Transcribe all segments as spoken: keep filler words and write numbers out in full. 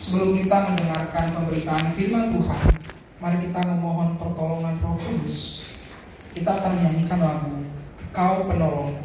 Sebelum kita mendengarkan pemberitaan firman Tuhan, mari kita memohon pertolongan Roh Kudus. Kita akan menyanyikan lagu Kau Penolong.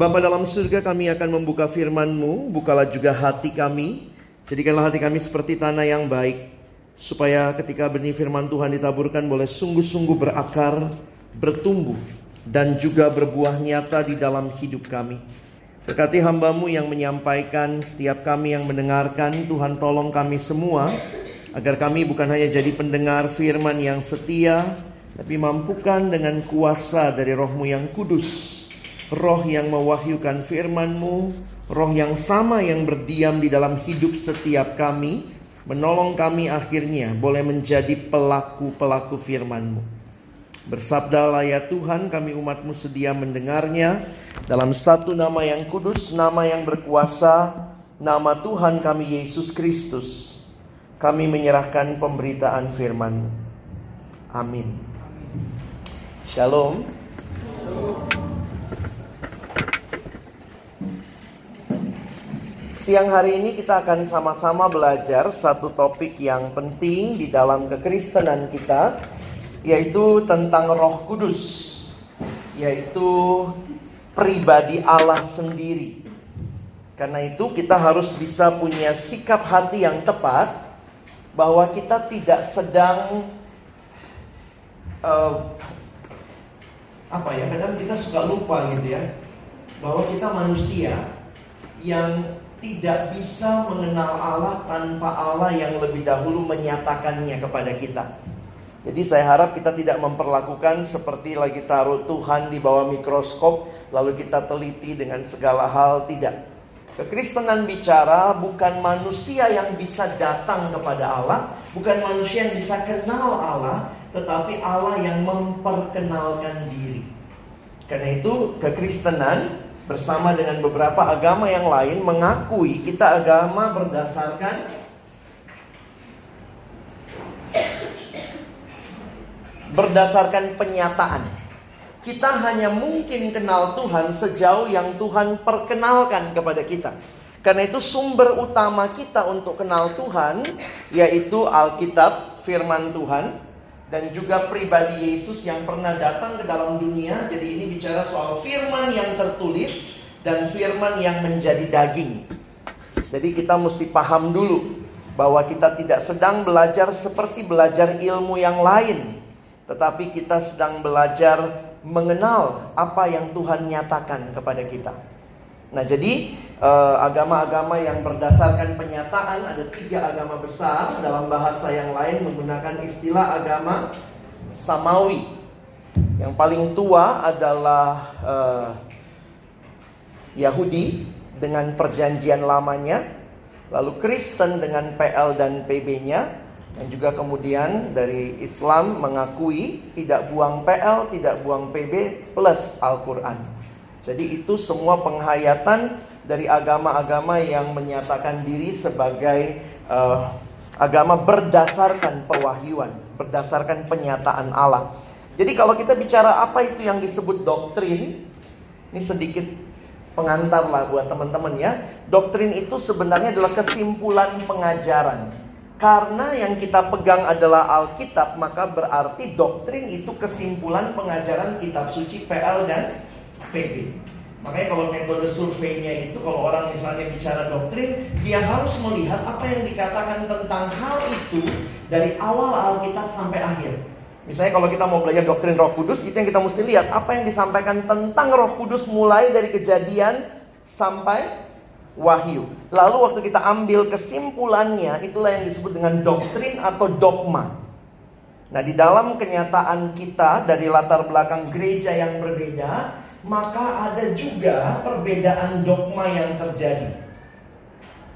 Bapa dalam surga, kami akan membuka firman-Mu, bukalah juga hati kami, jadikanlah hati kami seperti tanah yang baik, supaya ketika benih firman Tuhan ditaburkan boleh sungguh-sungguh berakar, bertumbuh, dan juga berbuah nyata di dalam hidup kami. Berkati hamba-Mu yang menyampaikan, setiap kami yang mendengarkan, Tuhan tolong kami semua agar kami bukan hanya jadi pendengar firman yang setia, tapi mampukan dengan kuasa dari rohmu yang kudus, roh yang mewahyukan firman-Mu, roh yang sama yang berdiam di dalam hidup setiap kami, menolong kami akhirnya boleh menjadi pelaku-pelaku firman-Mu. Bersabdalah ya Tuhan, kami umat-Mu sedia mendengarnya. Dalam satu nama yang kudus, nama yang berkuasa, nama Tuhan kami Yesus Kristus, kami menyerahkan pemberitaan firman-Mu. Amin. Shalom. Siang hari ini kita akan sama-sama belajar satu topik yang penting di dalam kekristenan kita, yaitu tentang Roh Kudus, yaitu pribadi Allah sendiri. Karena itu kita harus bisa punya sikap hati yang tepat, bahwa kita tidak sedang uh, Apa ya, kadang kita suka lupa gitu ya, bahwa kita manusia yang tidak bisa mengenal Allah tanpa Allah yang lebih dahulu menyatakannya kepada kita. Jadi saya harap kita tidak memperlakukan seperti lagi taruh Tuhan di bawah mikroskop, lalu kita teliti dengan segala hal, tidak. Kekristenan bicara bukan manusia yang bisa datang kepada Allah, bukan manusia yang bisa kenal Allah, tetapi Allah yang memperkenalkan diri. Karena itu kekristenan bersama dengan beberapa agama yang lain mengakui kita agama berdasarkan Berdasarkan penyataan. Kita hanya mungkin kenal Tuhan sejauh yang Tuhan perkenalkan kepada kita. Karena itu sumber utama kita untuk kenal Tuhan yaitu Alkitab, firman Tuhan, dan juga pribadi Yesus yang pernah datang ke dalam dunia. Jadi ini bicara soal firman yang tertulis dan firman yang menjadi daging. Jadi kita mesti paham dulu bahwa kita tidak sedang belajar seperti belajar ilmu yang lain, tetapi kita sedang belajar mengenal apa yang Tuhan nyatakan kepada kita. Nah jadi eh, agama-agama yang berdasarkan penyataan, ada tiga agama besar. Dalam bahasa yang lain menggunakan istilah agama Samawi. Yang paling tua adalah eh, Yahudi dengan perjanjian lamanya, lalu Kristen dengan P L dan P B-nya, dan juga kemudian dari Islam mengakui tidak buang P L, tidak buang P B plus Al-Quran. Jadi itu semua penghayatan dari agama-agama yang menyatakan diri sebagai uh, agama berdasarkan pewahyuan, berdasarkan penyataan Allah. Jadi kalau kita bicara apa itu yang disebut doktrin, ini sedikit pengantar lah buat teman-teman ya. Doktrin itu sebenarnya adalah kesimpulan pengajaran. Karena yang kita pegang adalah Alkitab, maka berarti doktrin itu kesimpulan pengajaran kitab suci P L dan P B. Makanya kalau metode surveinya itu, kalau orang misalnya bicara doktrin, dia harus melihat apa yang dikatakan tentang hal itu dari awal Alkitab sampai akhir. Misalnya kalau kita mau belajar doktrin Roh Kudus, itu yang kita mesti lihat apa yang disampaikan tentang Roh Kudus mulai dari Kejadian sampai Wahyu. Lalu waktu kita ambil kesimpulannya, itulah yang disebut dengan doktrin atau dogma. Nah di dalam kenyataan kita dari latar belakang gereja yang berbeda, maka ada juga perbedaan dogma yang terjadi.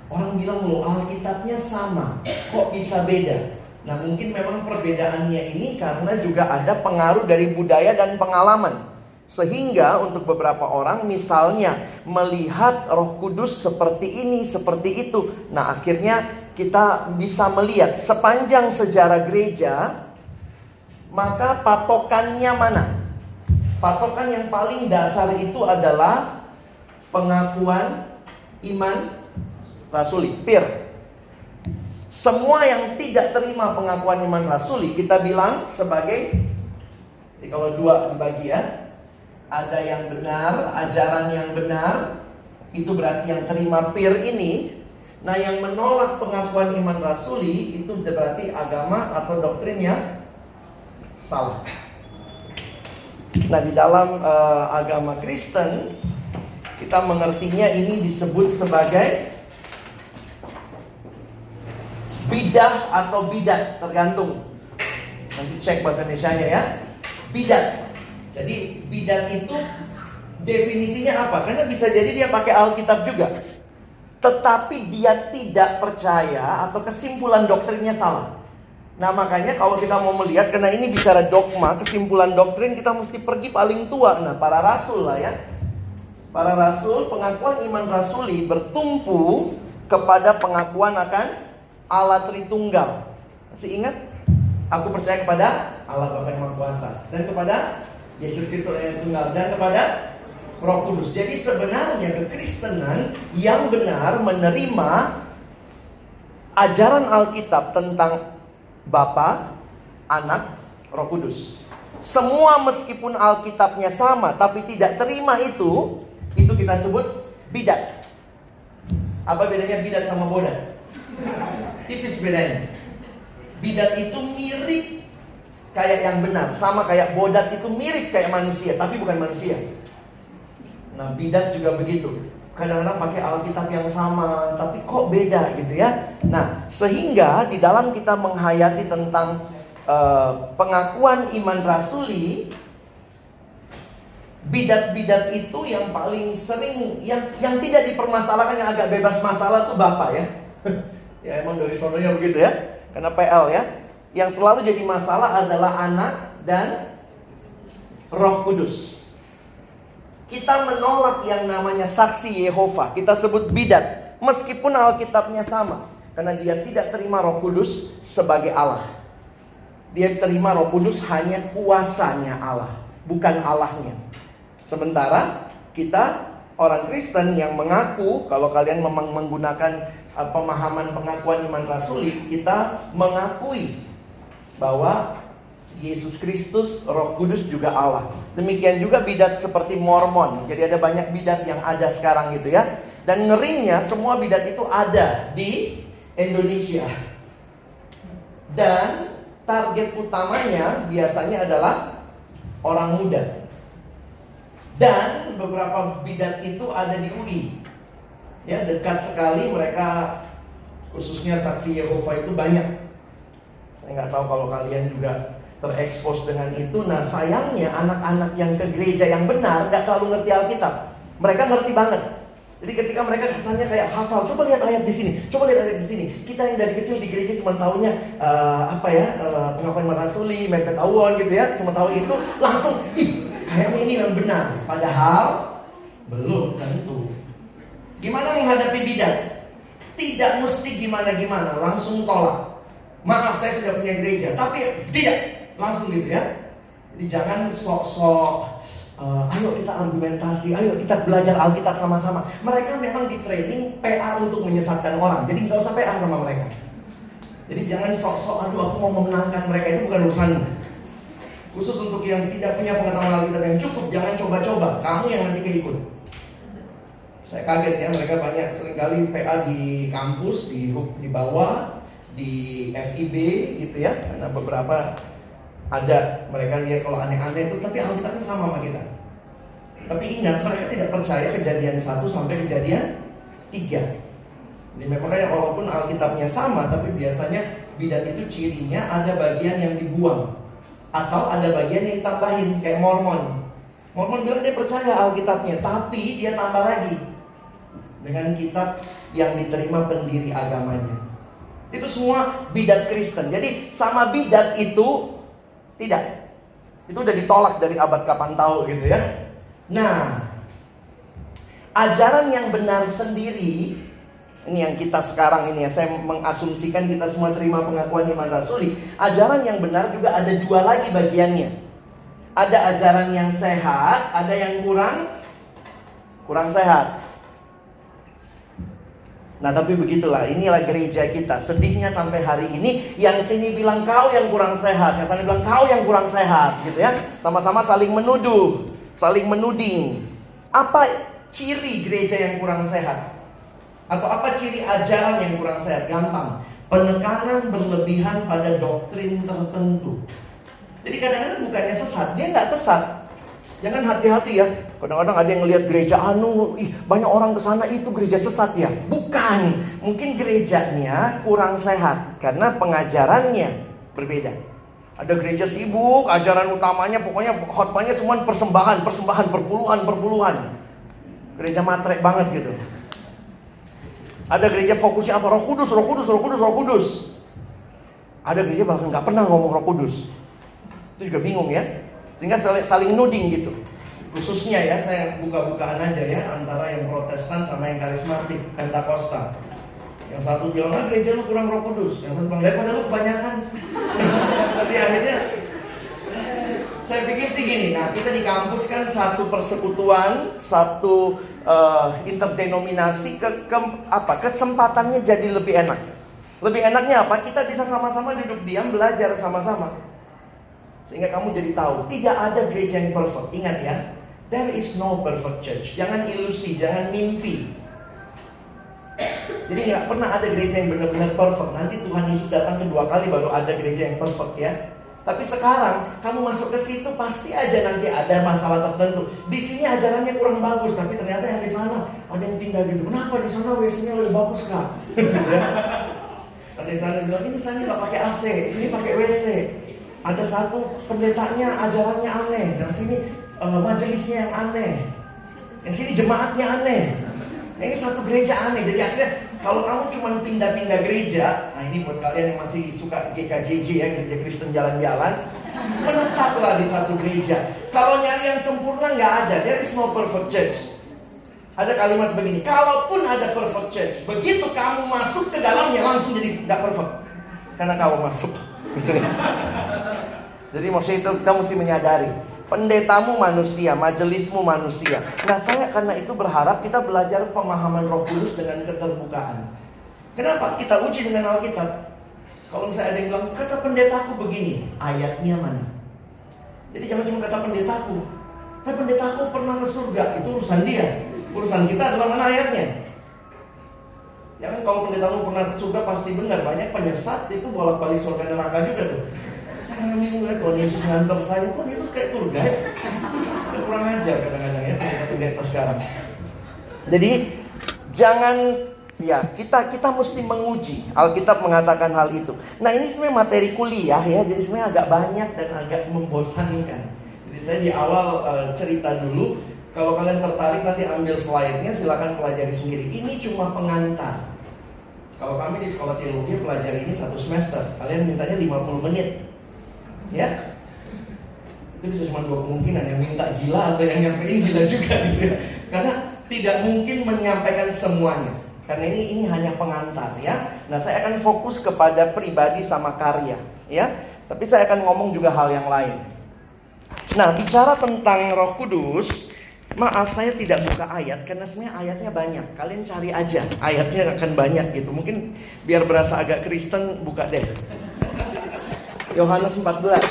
Orang bilang loh Alkitabnya sama, kok bisa beda? Nah mungkin memang perbedaannya ini karena juga ada pengaruh dari budaya dan pengalaman. Sehingga untuk beberapa orang misalnya melihat Roh Kudus seperti ini, seperti itu. Nah akhirnya kita bisa melihat sepanjang sejarah gereja, maka patokannya mana? Patokan yang paling dasar itu adalah pengakuan iman rasuli, pir. Semua yang tidak terima pengakuan iman rasuli kita bilang sebagai, jadi kalau dua dibagi ya, ada yang benar, ajaran yang benar, itu berarti yang terima pir ini. Nah yang menolak pengakuan iman rasuli, itu berarti agama atau doktrin yang salah. Nah di dalam uh, agama Kristen, kita mengertinya ini disebut sebagai bidah atau bidat, tergantung. Nanti cek bahasa Indonesia-nya ya. Bidat. Jadi bidat itu definisinya apa? Karena bisa jadi dia pakai Alkitab juga, tetapi dia tidak percaya atau kesimpulan doktrinnya salah. Nah makanya kalau kita mau melihat, karena ini bicara dogma, kesimpulan doktrin, kita mesti pergi paling tua. Nah para rasul lah ya. Para rasul, pengakuan iman rasuli bertumpu kepada pengakuan akan Allah Tritunggal. Masih ingat? Aku percaya kepada Allah Bapa yang Maha Kuasa, dan kepada Yesus Kristus yang tunggal, dan kepada Roh Kudus. Jadi sebenarnya kekristenan yang benar menerima ajaran Alkitab tentang Bapa, Anak, Roh Kudus. Semua meskipun Alkitabnya sama tapi tidak terima itu, itu kita sebut bidat. Apa bedanya bidat sama bodat? Tipis bedanya. Bidat itu mirip kayak yang benar, sama kayak bodat itu mirip kayak manusia, tapi bukan manusia. Nah bidat juga begitu. Kadang-kadang pakai Alkitab yang sama, tapi kok beda gitu ya. Nah sehingga di dalam kita menghayati tentang uh, pengakuan iman rasuli, bidat-bidat itu yang paling sering, yang yang tidak dipermasalahkan, yang agak bebas masalah tuh Bapak ya. Ya emang dari sononya begitu ya, karena P L ya. Yang selalu jadi masalah adalah Anak dan Roh Kudus. Kita menolak yang namanya saksi Yehova, kita sebut bidat, meskipun Alkitabnya sama, karena dia tidak terima Roh Kudus sebagai Allah. Dia terima Roh Kudus hanya kuasanya Allah, bukan Allahnya. Sementara kita orang Kristen yang mengaku, kalau kalian memang menggunakan pemahaman pengakuan iman rasuli, kita mengakui bahwa Yesus Kristus, Roh Kudus juga Allah. Demikian juga bidat seperti Mormon. Jadi ada banyak bidat yang ada sekarang gitu ya. Dan ngerinya semua bidat itu ada di Indonesia. Dan target utamanya biasanya adalah orang muda. Dan beberapa bidat itu ada di U I. Ya, dekat sekali mereka, khususnya saksi Yehova itu banyak. Saya nggak tahu kalau kalian juga terekspos dengan itu. Nah sayangnya anak-anak yang ke gereja yang benar nggak terlalu ngerti Alkitab. Mereka ngerti banget. Jadi ketika mereka kesannya kayak hafal, coba lihat ayat di sini, coba lihat ayat di sini. Kita yang dari kecil di gereja cuma tahunya uh, apa ya uh, pengakuan iman rasuli, mepet awon gitu ya, cuma tahu itu langsung ih kayaknya ini yang benar. Padahal belum tentu. Gimana menghadapi bidat? Tidak mesti gimana-gimana, langsung tolak. Maaf saya sudah punya gereja, tapi tidak langsung gitu ya. Jadi jangan sok-sok uh, ayo kita argumentasi, ayo kita belajar Alkitab sama-sama. Mereka memang di training P A untuk menyesatkan orang, jadi nggak usah P A sama mereka. Jadi jangan sok-sok aduh aku mau memenangkan mereka, itu bukan urusanmu. Khusus untuk yang tidak punya pengetahuan Alkitab yang cukup, jangan coba-coba, kamu yang nanti keikut. Saya kaget ya, mereka banyak seringkali P A di kampus, di di bawah, di F I B gitu ya, karena beberapa ada mereka dia kalau aneh-aneh itu, tapi Alkitabnya sama sama kita. Tapi ingat mereka tidak percaya kejadian satu sampai kejadian tiga. Jadi makanya walaupun Alkitabnya sama, tapi biasanya bidat itu cirinya ada bagian yang dibuang atau ada bagian yang ditambahin kayak Mormon. Mormon bilang dia percaya Alkitabnya, tapi dia tambah lagi dengan kitab yang diterima pendiri agamanya. Itu semua bidat Kristen. Jadi sama bidat itu tidak. Itu udah ditolak dari abad kapan tahu gitu ya. Nah, ajaran yang benar sendiri ini yang kita sekarang ini ya, saya mengasumsikan kita semua terima pengakuan iman rasuli. Ajaran yang benar juga ada dua lagi bagiannya. Ada ajaran yang sehat, ada yang kurang kurang sehat. Nah tapi begitulah, inilah gereja kita. Sedihnya sampai hari ini, yang sini bilang kau yang kurang sehat, yang sana bilang kau yang kurang sehat gitu ya. Sama-sama saling menuduh, saling menuding. Apa ciri gereja yang kurang sehat? Atau apa ciri ajaran yang kurang sehat? Gampang, penekanan berlebihan pada doktrin tertentu. Jadi kadang-kadang bukannya sesat, dia nggak sesat. Jangan hati-hati ya, Kadang-kadang ada yang ngelihat gereja anu, ih banyak orang kesana itu gereja sesat ya. Bukan, mungkin gerejanya kurang sehat karena pengajarannya berbeda. Ada gereja sibuk, ajaran utamanya pokoknya khotbahnya cuma persembahan, persembahan, perpuluhan, perpuluhan. Gereja matrek banget gitu. Ada gereja fokusnya apa? Roh Kudus, Roh Kudus, Roh Kudus, Roh Kudus. Ada gereja bahkan nggak pernah ngomong Roh Kudus. Itu juga bingung ya. Sehingga saling nuding gitu. Khususnya ya, saya buka-bukaan aja ya, antara yang Protestan sama yang karismatik, Pentakosta. Yang satu bilang, ah gereja lu kurang Roh Kudus. Yang satu bilang, daripada lu kebanyakan. Tapi akhirnya saya pikir sih gini, nah kita di kampus kan satu persekutuan, satu uh, interdenominasi, ke, ke, apa, kesempatannya jadi lebih enak. Lebih enaknya apa? Kita bisa sama-sama duduk diam, belajar sama-sama. Sehingga kamu jadi tahu, tidak ada gereja yang perfect. Ingat ya, there is no perfect church. Jangan ilusi, jangan mimpi. Jadi gak pernah ada gereja yang benar-benar perfect. Nanti Tuhan Yesus datang kedua kali baru ada gereja yang perfect ya. Tapi sekarang kamu masuk ke situ pasti aja nanti ada masalah tertentu. Di sini ajarannya kurang bagus, tapi ternyata yang di sana ada yang pindah gitu. Kenapa di sana W C-nya lebih bagus kak? Ada di sana bilang ini sana nggak pakai A C, di sini pakai W C. Ada satu pendetanya ajarannya aneh, yang sini uh, majelisnya yang aneh, yang sini jemaatnya aneh, yang ini satu gereja aneh. Jadi akhirnya kalau kamu cuma pindah-pindah gereja, nah ini buat kalian yang masih suka G K J J ya, gereja Kristen jalan-jalan, menetaplah di satu gereja. Kalau nyari yang sempurna nggak ada, there is no perfect church. Ada kalimat begini, kalaupun ada perfect church, begitu kamu masuk ke dalamnya langsung jadi nggak perfect, karena kamu masuk. Gitu ya. Jadi maksudnya itu kita mesti menyadari pendetamu manusia, majelismu manusia. Nah saya karena itu berharap kita belajar pemahaman Roh Kudus dengan keterbukaan. Kenapa? Kita uji dengan Alkitab. Kalau misalnya ada yang bilang kata pendetaku begini, ayatnya mana? Jadi jangan cuma kata pendetaku. Kata pendetaku pernah ke surga, itu urusan dia. Urusan kita adalah mana ayatnya. Jangan kalau pendetamu pernah ke surga pasti benar. Banyak penyesat itu bolak-balik surga neraka juga tuh. Jangan mingguan, kalau Yesus nganter saya, kok Yesus kayak tour guide? Kita kurang ajar kadang-kadang ya, pendeta sekarang. Jadi, jangan, ya kita kita mesti menguji. Alkitab mengatakan hal itu. Nah ini sebenarnya materi kuliah ya, jadi sebenarnya agak banyak dan agak membosankan. Jadi saya di awal uh, cerita dulu, kalau kalian tertarik nanti ambil slide-nya, silakan pelajari sendiri. Ini cuma pengantar. Kalau kami di sekolah teologi pelajari ini satu semester, kalian mintanya lima puluh menit. Ya, itu bisa cuma dua kemungkinan, yang minta gila atau yang nyampein gila juga gitu. Karena tidak mungkin menyampaikan semuanya. Karena ini ini hanya pengantar ya. Nah saya akan fokus kepada pribadi sama karya ya. Tapi saya akan ngomong juga hal yang lain. Nah bicara tentang Roh Kudus, maaf saya tidak buka ayat karena sebenarnya ayatnya banyak. Kalian cari aja, ayatnya akan banyak gitu. Mungkin biar berasa agak Kristen buka deh. Yohanes empat belas.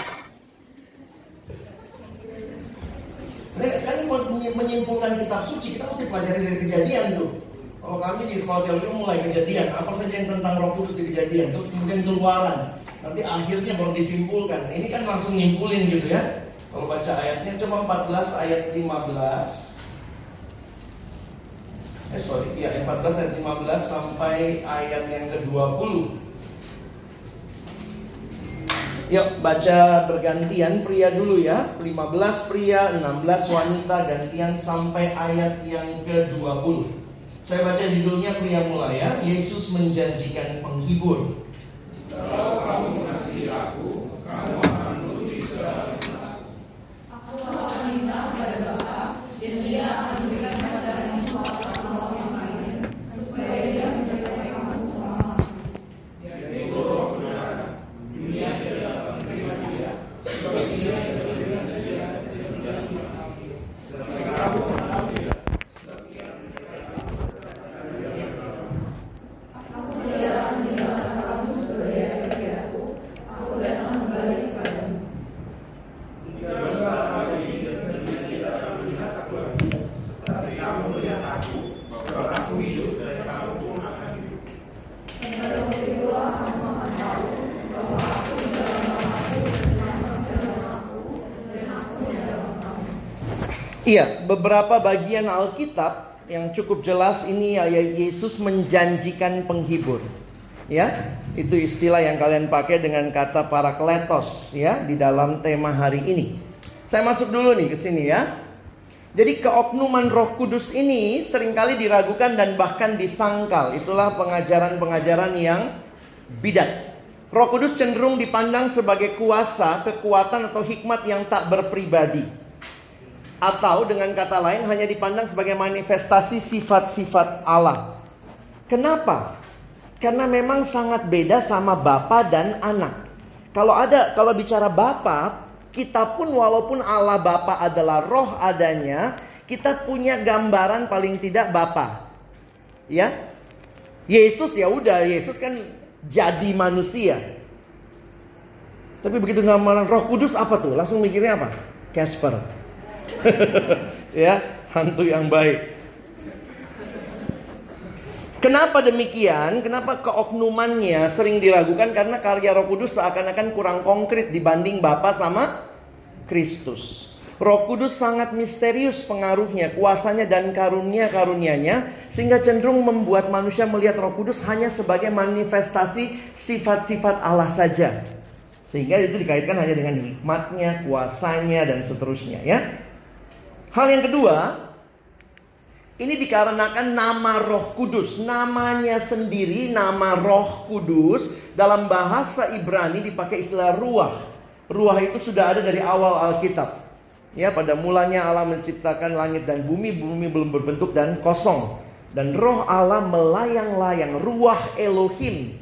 Kan buat menyimpulkan kitab suci, kita mesti pelajari dari Kejadian tuh. Kalau kami di sekolah teologi mulai Kejadian, apa saja yang tentang Roh Kudus di Kejadian, terus kemudian Keluaran. Nanti akhirnya baru disimpulkan. Ini kan langsung nyimpulin gitu ya. Kalau baca ayatnya coba empat belas ayat lima belas. Eh sorry, ya empat belas ayat lima belas sampai ayat yang ke dua puluh. Yuk baca bergantian pria dulu ya. Lima belas pria, enam belas wanita, gantian sampai ayat yang ke dua puluh. Saya baca judulnya pria mulai ya. Yesus menjanjikan penghibur. Kalau kamu mengasihi aku, kamu akan menuruti segala perintah aku. Aku akan minta kepada Bapa, dan Dia akan memberikan kepadamu suatu Roh yang lain, supaya Dia menyertai kamu selama itu Roh benar. Dunia tidak Aku tidak akan meninggalkan Iya, beberapa bagian Alkitab yang cukup jelas ini ya, Yesus menjanjikan penghibur. Ya, itu istilah yang kalian pakai dengan kata parakletos ya di dalam tema hari ini. Saya masuk dulu nih ke sini ya. Jadi keoknuman Roh Kudus ini seringkali diragukan dan bahkan disangkal. Itulah pengajaran-pengajaran yang bidat. Roh Kudus cenderung dipandang sebagai kuasa, kekuatan atau hikmat yang tak berpribadi. Atau dengan kata lain hanya dipandang sebagai manifestasi sifat-sifat Allah. Kenapa? Karena memang sangat beda sama Bapa dan Anak. Kalau ada, kalau bicara Bapa, kita pun walaupun Allah Bapa adalah roh adanya, kita punya gambaran paling tidak Bapa. Ya? Yesus ya udah, Yesus kan jadi manusia. Tapi begitu gambaran Roh Kudus apa tuh? Langsung mikirnya apa? Casper. Ya, hantu yang baik. Kenapa demikian? Kenapa keoknumannya sering diragukan? Karena karya Roh Kudus seakan-akan kurang konkret dibanding Bapa sama Kristus. Roh Kudus sangat misterius pengaruhnya, kuasanya dan karunia-karunianya, sehingga cenderung membuat manusia melihat Roh Kudus hanya sebagai manifestasi sifat-sifat Allah saja. Sehingga itu dikaitkan hanya dengan hikmatnya, kuasanya dan seterusnya ya. Hal yang kedua, ini dikarenakan nama Roh Kudus, namanya sendiri, nama Roh Kudus. Dalam bahasa Ibrani dipakai istilah ruah. Ruah itu sudah ada dari awal Alkitab. Ya, pada mulanya Allah menciptakan langit dan bumi, bumi belum berbentuk dan kosong. Dan roh Allah melayang-layang, ruah Elohim.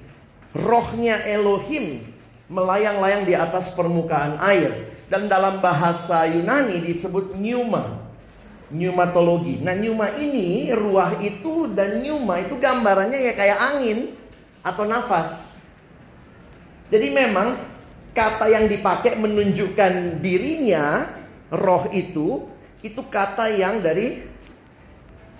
Rohnya Elohim melayang-layang di atas permukaan air. Dan dalam bahasa Yunani disebut pneuma, pneumatologi. Nah, pneuma ini, ruah itu dan pneuma itu gambarannya ya kayak angin atau nafas. Jadi memang kata yang dipakai menunjukkan dirinya, roh itu, itu kata yang dari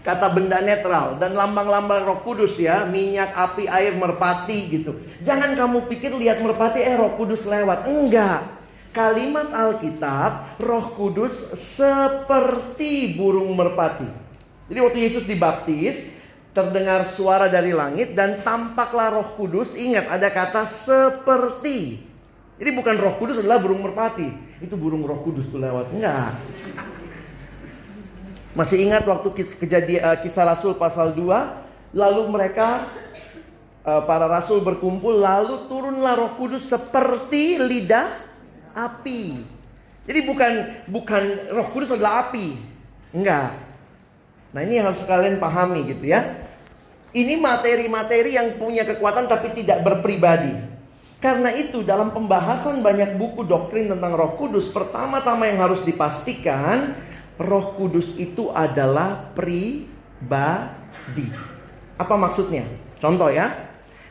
kata benda netral. Dan lambang-lambang Roh Kudus ya, minyak, api, air, merpati gitu. Jangan kamu pikir lihat merpati, eh Roh Kudus lewat. Enggak. Kalimat Alkitab, Roh Kudus seperti burung merpati. Jadi waktu Yesus dibaptis, terdengar suara dari langit dan tampaklah Roh Kudus. Ingat ada kata seperti. Jadi bukan Roh Kudus adalah burung merpati. Itu burung Roh Kudus tuh lewat. Enggak. Masih ingat waktu kejadian Kisah Rasul pasal dua, lalu mereka para rasul berkumpul, lalu turunlah Roh Kudus seperti lidah api. Jadi bukan bukan Roh Kudus adalah api. Enggak. Nah, ini harus kalian pahami gitu ya. Ini materi-materi yang punya kekuatan tapi tidak berpribadi. Karena itu dalam pembahasan banyak buku doktrin tentang Roh Kudus, pertama-tama yang harus dipastikan Roh Kudus itu adalah pribadi. Apa maksudnya? Contoh ya.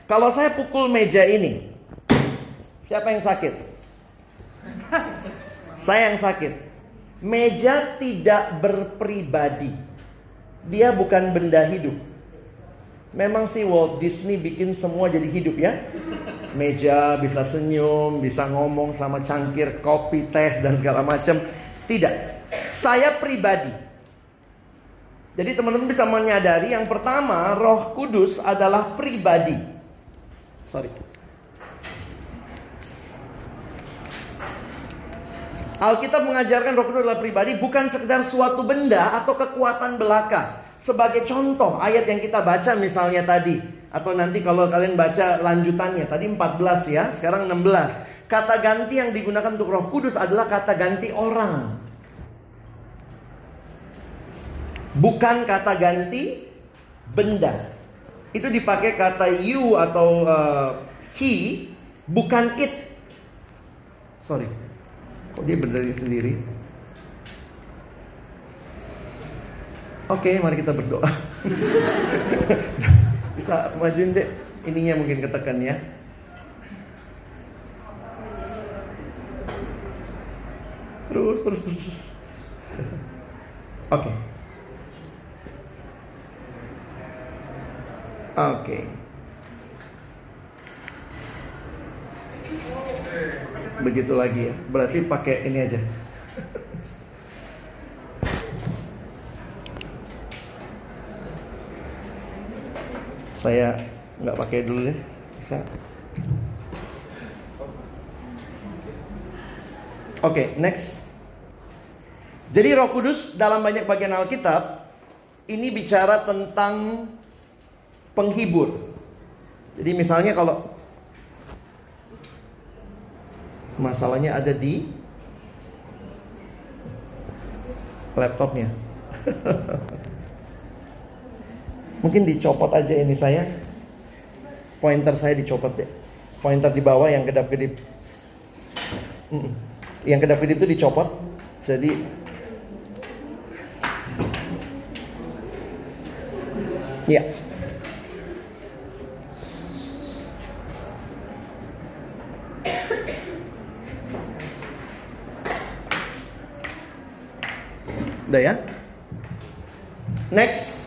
Kalau saya pukul meja ini, siapa yang sakit? Saya yang sakit. Meja tidak berpribadi. Dia bukan benda hidup. Memang sih Walt Disney bikin semua jadi hidup ya. Meja bisa senyum, bisa ngomong sama cangkir kopi, teh dan segala macam. Tidak. Saya pribadi. Jadi teman-teman bisa menyadari yang pertama, Roh Kudus adalah pribadi. Sorry. Alkitab mengajarkan Roh Kudus adalah pribadi, bukan sekedar suatu benda atau kekuatan belaka. Sebagai contoh ayat yang kita baca misalnya tadi, atau nanti kalau kalian baca lanjutannya, tadi empat belas ya, sekarang enam belas. Kata ganti yang digunakan untuk Roh Kudus adalah kata ganti orang. Bukan kata ganti benda. Itu dipakai kata you atau uh, he, bukan it. Sorry. Kok dia berdiri sendiri? Oke, mari kita berdoa. Bisa majuin deh. Ininya mungkin ketekan ya. Terus, terus, terus. Oke. Oke. Begitu lagi ya. Berarti pakai ini aja. Saya nggak pakai dulu ya, bisa. Oke, okay, next. Jadi Roh Kudus dalam banyak bagian Alkitab ini bicara tentang penghibur. Jadi misalnya kalau masalahnya ada di laptopnya. Mungkin dicopot aja ini saya. Pointer saya dicopot deh. Pointer di bawah yang kedap-kedip. Mm-mm. Yang kedap-kedip itu dicopot. Jadi ya. Udah ya. Next.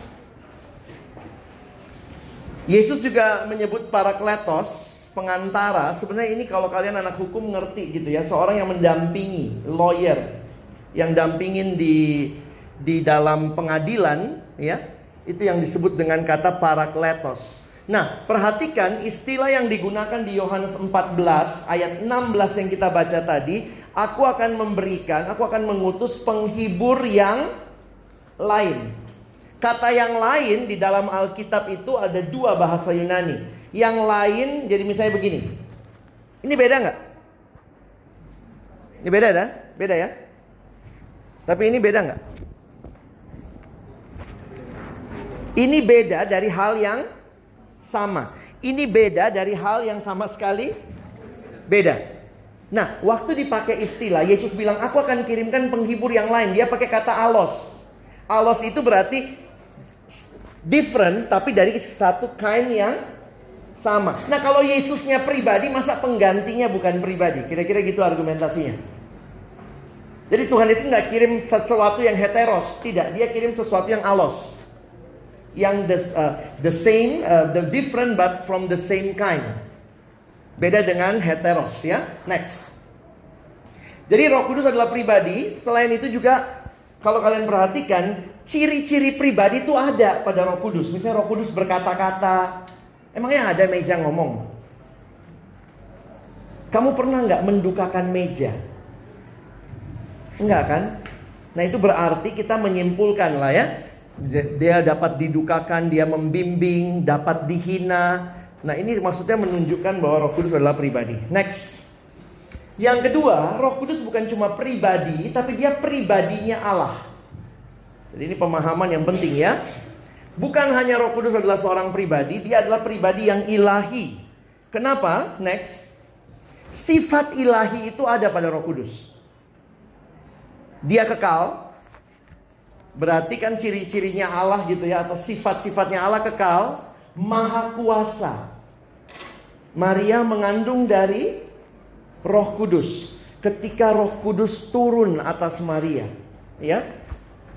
Yesus juga menyebut parakletos, pengantara. Sebenarnya ini kalau kalian anak hukum ngerti gitu ya, seorang yang mendampingi, lawyer, yang dampingin di di dalam pengadilan ya. Itu yang disebut dengan kata parakletos. Nah, perhatikan istilah yang digunakan di Yohanes empat belas ayat enam belas yang kita baca tadi, aku akan memberikan, aku akan mengutus penghibur yang lain. Kata yang lain di dalam Alkitab itu ada dua bahasa Yunani. Yang lain, jadi misalnya begini. Ini beda nggak? Ini beda dah? Beda ya? Tapi ini beda nggak? Ini beda dari hal yang sama. Ini beda dari hal yang sama sekali beda. Nah, waktu dipakai istilah, Yesus bilang, aku akan kirimkan penghibur yang lain. Dia pakai kata alos. Alos itu berarti different, tapi dari satu kain yang sama. Nah, kalau Yesusnya pribadi, masa penggantinya bukan pribadi? Kira-kira gitu argumentasinya. Jadi Tuhan Yesus nggak kirim sesuatu yang heteros, tidak. Dia kirim sesuatu yang alos, yang the, uh, the same, uh, the different but from the same kind. Beda dengan heteros ya. Next. Jadi Roh Kudus adalah pribadi. Selain itu juga, kalau kalian perhatikan, ciri-ciri pribadi itu ada pada Roh Kudus. Misalnya Roh Kudus berkata-kata. Emangnya ada meja ngomong? Kamu pernah nggak mendukakan meja? Enggak kan? Nah itu berarti kita menyimpulkan lah ya. Dia dapat didukakan, dia membimbing, dapat dihina. Nah ini maksudnya menunjukkan bahwa Roh Kudus adalah pribadi. Next. Yang kedua, Roh Kudus bukan cuma pribadi, tapi dia pribadinya Allah. Jadi ini pemahaman yang penting ya. Bukan hanya Roh Kudus adalah seorang pribadi, dia adalah pribadi yang ilahi. Kenapa? Next. Sifat ilahi itu ada pada Roh Kudus. Dia kekal. Berarti kan ciri-cirinya Allah gitu ya, atau sifat-sifatnya Allah kekal. Maha kuasa. Maria mengandung dari Roh Kudus. Ketika Roh Kudus turun atas Maria, ya,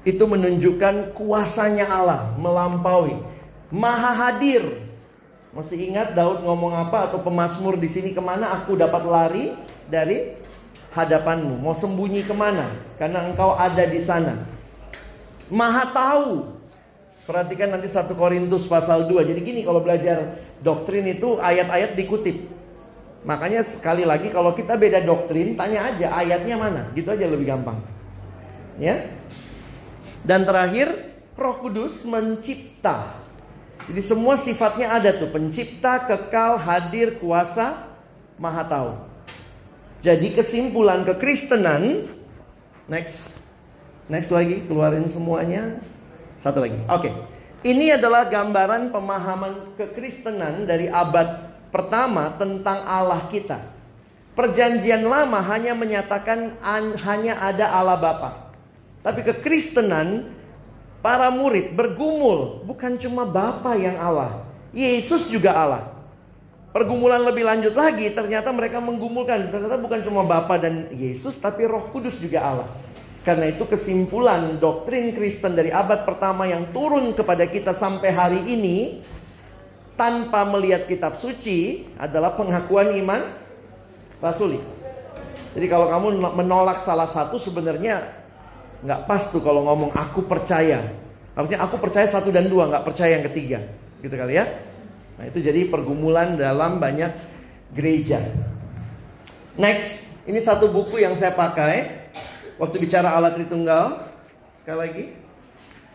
itu menunjukkan kuasanya Allah melampaui. Maha hadir. Masih ingat Daud ngomong apa atau pemazmur di sini, kemana aku dapat lari dari hadapanmu? Mau sembunyi kemana? Karena engkau ada di sana. Maha tahu. Perhatikan nanti satu Korintus pasal dua. Jadi gini, kalau belajar doktrin itu ayat-ayat dikutip. Makanya sekali lagi kalau kita beda doktrin, tanya aja ayatnya mana. Gitu aja lebih gampang. Ya. Dan terakhir, Roh Kudus mencipta. Jadi semua sifatnya ada tuh, pencipta, kekal, hadir, kuasa, maha tahu. Jadi kesimpulan kekristenan, next. Next lagi, keluarin semuanya. Satu lagi. Oke. Okay. Ini adalah gambaran pemahaman kekristenan dari abad pertama tentang Allah kita. Perjanjian Lama hanya menyatakan an, hanya ada Allah Bapa. Tapi kekristenan, para murid bergumul, bukan cuma Bapa yang Allah, Yesus juga Allah. Pergumulan lebih lanjut lagi, ternyata mereka menggumulkan, ternyata bukan cuma Bapa dan Yesus, tapi Roh Kudus juga Allah. Karena itu kesimpulan doktrin Kristen dari abad pertama yang turun kepada kita sampai hari ini tanpa melihat kitab suci adalah pengakuan iman rasuli. Jadi kalau kamu menolak salah satu sebenarnya nggak pas tuh kalau ngomong aku percaya. Harusnya aku percaya satu dan dua, nggak percaya yang ketiga. Gitu kali ya. Nah, itu jadi pergumulan dalam banyak gereja. Next, ini satu buku yang saya pakai waktu bicara Allah Tritunggal. Sekali lagi.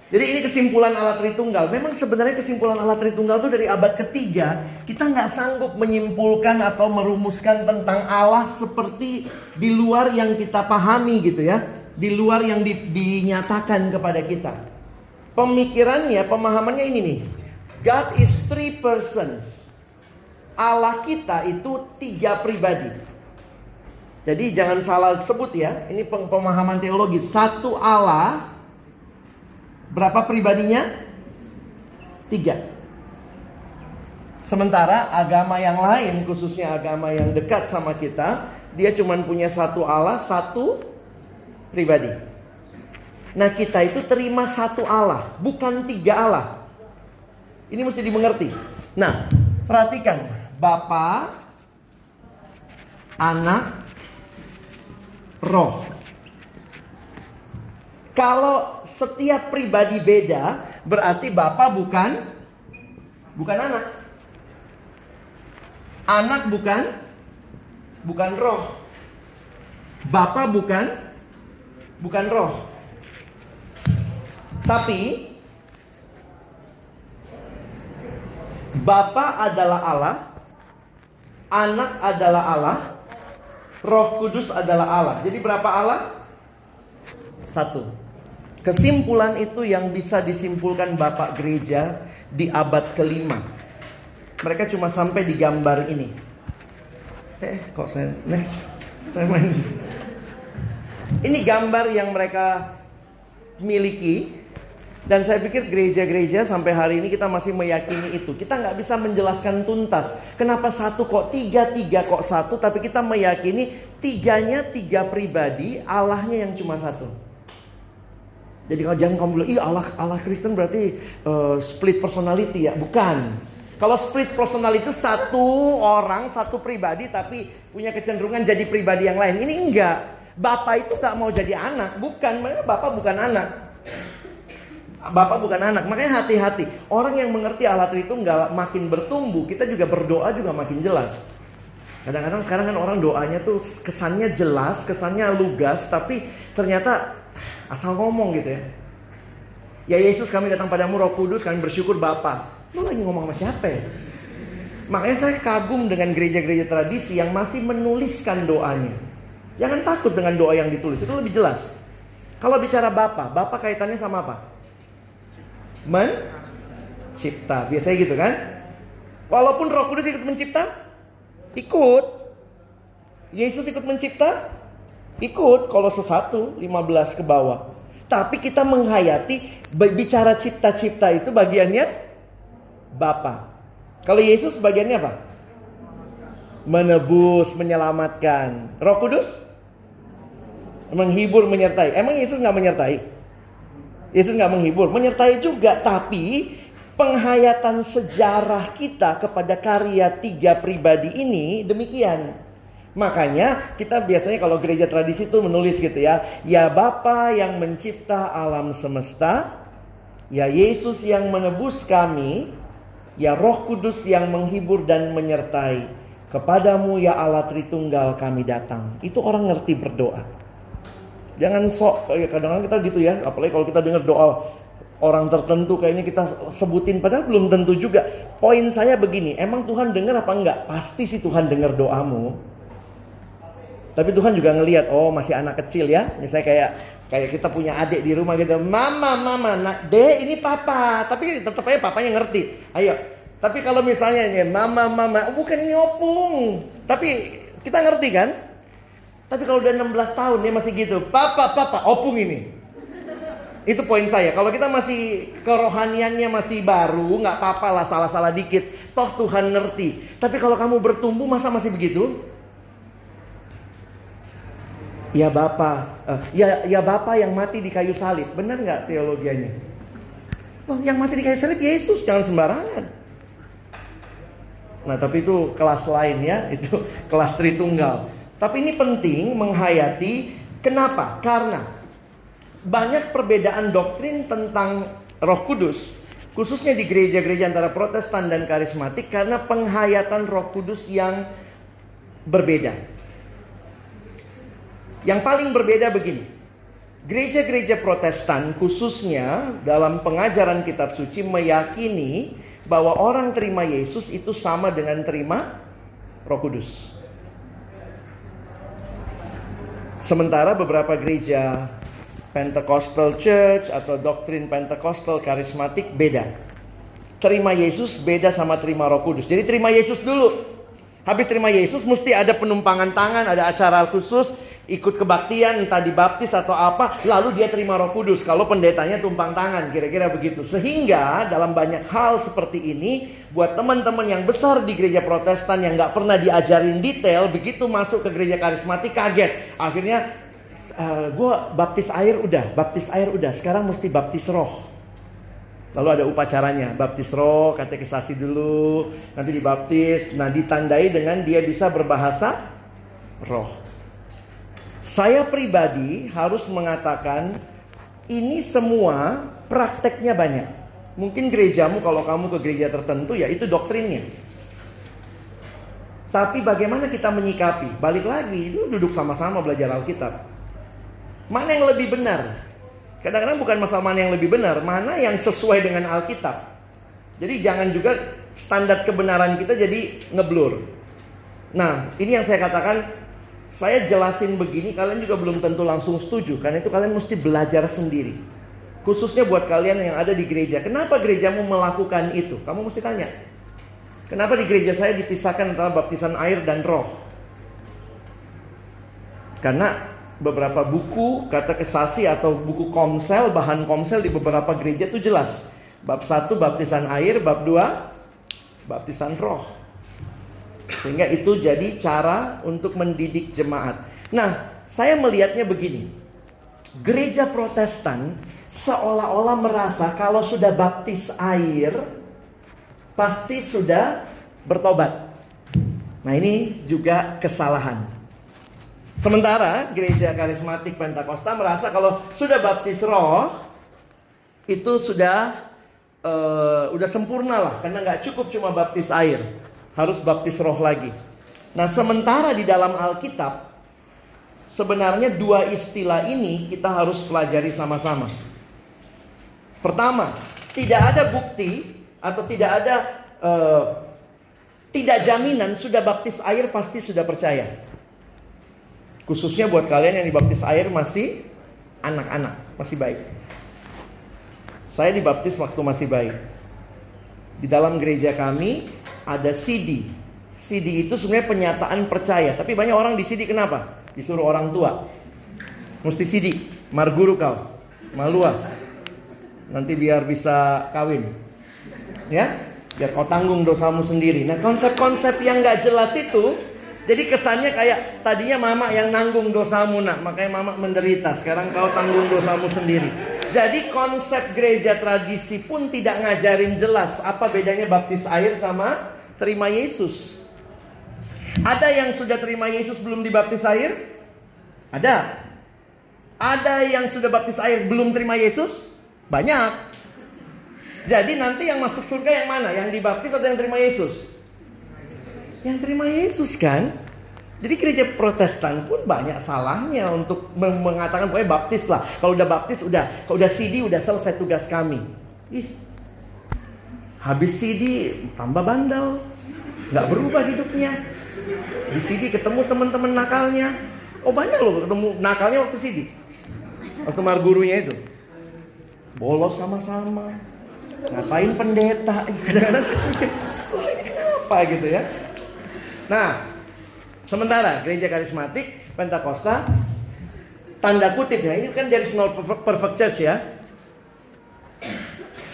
Jadi ini kesimpulan Allah Tritunggal. Memang sebenarnya kesimpulan Allah Tritunggal itu dari abad ketiga. Kita nggak sanggup menyimpulkan atau merumuskan tentang Allah seperti di luar yang kita pahami gitu ya. Di luar yang di, dinyatakan kepada kita. Pemikirannya, pemahamannya ini nih. God is three persons. Allah kita itu tiga pribadi. Jadi jangan salah sebut ya. Ini pemahaman teologi. Satu Allah. Berapa pribadinya? Tiga. Sementara agama yang lain, khususnya agama yang dekat sama kita, dia cuma punya satu Allah, satu pribadi. Nah, kita itu terima satu Allah, bukan tiga Allah. Ini mesti dimengerti. Nah, perhatikan. Bapa, Anak, Roh. Kalau setiap pribadi beda, berarti Bapa bukan bukan anak. Anak bukan bukan roh. Bapa bukan bukan roh. Tapi Bapa adalah Allah, Anak adalah Allah, Roh Kudus adalah Allah. Jadi berapa Allah? Satu. Kesimpulan itu yang bisa disimpulkan Bapak Gereja di abad kelima. Mereka cuma sampai di gambar ini. Eh, kok saya next? Saya main. Ini gambar yang mereka miliki. Dan saya pikir gereja-gereja sampai hari ini kita masih meyakini itu. Kita nggak bisa menjelaskan tuntas. Kenapa satu kok tiga, tiga kok satu. Tapi kita meyakini tiganya tiga pribadi, Allahnya yang cuma satu. Jadi kalau jangan kamu bilang, ih Allah, Allah Kristen berarti uh, split personality ya. Bukan. Kalau split personality itu satu orang, satu pribadi tapi punya kecenderungan jadi pribadi yang lain. Ini enggak. Bapak itu gak mau jadi anak. Bukan. Makanya Bapak bukan anak. Bapak bukan anak. Makanya hati-hati. Orang yang mengerti Allah Tritunggal makin bertumbuh. Kita juga berdoa juga makin jelas. Kadang-kadang sekarang kan orang doanya tuh kesannya jelas, kesannya lugas. Tapi ternyata asal ngomong gitu ya. Ya Yesus kami datang padamu Roh Kudus kami bersyukur Bapa. Lu lagi ngomong sama siapa ya? Makanya saya kagum dengan gereja-gereja tradisi yang masih menuliskan doanya. Jangan takut dengan doa yang ditulis. Itu lebih jelas. Kalau bicara Bapa, Bapa kaitannya sama apa? Mencipta. Biasanya gitu kan? Walaupun Roh Kudus ikut mencipta? Ikut. Yesus ikut mencipta? Ikut Kolose satu, lima belas ke bawah. Tapi kita menghayati bicara cipta-cipta itu bagiannya Bapa. Kalau Yesus bagiannya apa? Menebus, menyelamatkan. Roh Kudus? Menghibur, menyertai. Emang Yesus gak menyertai? Yesus gak menghibur. Menyertai juga. Tapi penghayatan sejarah kita kepada karya tiga pribadi ini demikian. Makanya kita biasanya kalau gereja tradisi itu menulis gitu ya. Ya Bapa yang mencipta alam semesta, ya Yesus yang menebus kami, ya Roh Kudus yang menghibur dan menyertai. Kepadamu ya Allah Tritunggal kami datang. Itu orang ngerti berdoa. Jangan sok, kadang-kadang kita gitu ya. Apalagi kalau kita dengar doa orang tertentu kayaknya kita sebutin. Padahal belum tentu juga. Poin saya begini, emang Tuhan dengar apa enggak? Pasti sih Tuhan dengar doamu. Tapi Tuhan juga ngelihat, oh masih anak kecil ya. Misalnya kayak kayak kita punya adik di rumah gitu. Mama, mama, nak dek ini papa. Tapi tetap aja papanya ngerti. Ayo. Tapi kalau misalnya ya, mama, mama. Oh, bukan nyopung. Tapi kita ngerti kan? Tapi kalau udah enam belas tahun dia masih gitu. Papa, papa. Opung ini. Itu poin saya. Kalau kita masih kerohaniannya masih baru. Gak apa-apa lah salah-salah dikit. Toh Tuhan ngerti. Tapi kalau kamu bertumbuh masa masih begitu? Ya Bapa, uh, ya ya Bapa yang mati di kayu salib. Benar nggak teologianya? Wah, yang mati di kayu salib Yesus, jangan sembarangan. Nah, tapi itu kelas lain ya, itu kelas Tritunggal. Tapi ini penting menghayati kenapa? Karena banyak perbedaan doktrin tentang Roh Kudus khususnya di gereja-gereja antara Protestan dan karismatik, karena penghayatan Roh Kudus yang berbeda. Yang paling berbeda begini, gereja-gereja Protestan khususnya dalam pengajaran kitab suci meyakini bahwa orang terima Yesus itu sama dengan terima Roh Kudus. Sementara beberapa gereja Pentecostal Church atau doktrin Pentecostal karismatik beda. Terima Yesus beda sama terima Roh Kudus. Jadi terima Yesus dulu. Habis terima Yesus mesti ada penumpangan tangan, ada acara khusus, ikut kebaktian, entah dibaptis atau apa, lalu dia terima Roh Kudus. Kalau pendetanya tumpang tangan, kira-kira begitu. Sehingga dalam banyak hal seperti ini, buat teman-teman yang besar di gereja Protestan yang gak pernah diajarin detail, begitu masuk ke gereja karismatik kaget. Akhirnya Uh, gue baptis air udah, baptis air udah, sekarang mesti baptis roh. Lalu ada upacaranya, baptis roh, katekisasi dulu, nanti dibaptis. Nah, ditandai dengan dia bisa berbahasa roh. Saya pribadi harus mengatakan, ini semua prakteknya banyak. Mungkin gerejamu, kalau kamu ke gereja tertentu, ya itu doktrinnya. Tapi bagaimana kita menyikapi? Balik lagi, itu duduk sama-sama belajar Alkitab. Mana yang lebih benar? Kadang-kadang bukan masalah mana yang lebih benar, mana yang sesuai dengan Alkitab. Jadi jangan juga standar kebenaran kita jadi ngeblur. Nah, ini yang saya katakan, saya jelasin begini, kalian juga belum tentu langsung setuju. Karena itu kalian mesti belajar sendiri. Khususnya buat kalian yang ada di gereja. Kenapa gerejamu melakukan itu? Kamu mesti tanya. Kenapa di gereja saya dipisahkan antara baptisan air dan roh? Karena beberapa buku katekisasi atau buku komsel, bahan komsel di beberapa gereja itu jelas. Bab satu baptisan air, bab dua baptisan roh. Sehingga itu jadi cara untuk mendidik jemaat. Nah, saya melihatnya begini. Gereja Protestan seolah-olah merasa kalau sudah baptis air pasti sudah bertobat. Nah, ini juga kesalahan. Sementara gereja karismatik Pentakosta merasa kalau sudah baptis roh itu sudah uh, udah sempurna lah, karena nggak cukup cuma baptis air, harus baptis roh lagi. Nah, sementara di dalam Alkitab sebenarnya dua istilah ini kita harus pelajari sama-sama. Pertama, tidak ada bukti atau tidak ada uh, tidak jaminan sudah baptis air pasti sudah percaya. Khususnya buat kalian yang dibaptis air masih anak-anak, masih bayi. Saya dibaptis waktu masih bayi. Di dalam gereja kami ada C D. C D itu sebenarnya penyataan percaya. Tapi banyak orang di C D kenapa? Disuruh orang tua. Mesti C D. Marguru kau. Malua. Nanti biar bisa kawin. Ya? Biar kau tanggung dosamu sendiri. Nah, konsep-konsep yang gak jelas itu, jadi kesannya kayak tadinya mama yang nanggung dosamu nak, makanya mama menderita. Sekarang kau tanggung dosamu sendiri. Jadi konsep gereja tradisi pun tidak ngajarin jelas apa bedanya baptis air sama terima Yesus. Ada yang sudah terima Yesus belum dibaptis air? Ada. Ada yang sudah baptis air belum terima Yesus? Banyak. Jadi nanti yang masuk surga yang mana? Yang dibaptis atau yang terima Yesus? Yang terima Yesus kan. Jadi gereja Protestan pun banyak salahnya untuk mengatakan pokoknya baptis lah. Kalau udah baptis udah, kalau udah C D udah selesai tugas kami. Ih, habis C D tambah bandel, gak berubah hidupnya. Di C D ketemu teman-teman nakalnya. Oh, banyak loh ketemu nakalnya waktu C D, waktu margurunya itu. Bolos sama-sama. Ngatain pendeta. Kadang-kadang saya pikir, oh, ini kenapa gitu ya. Nah, sementara gereja karismatik Pentakosta, tanda kutipnya, ini kan dari Snow Perfect Church ya,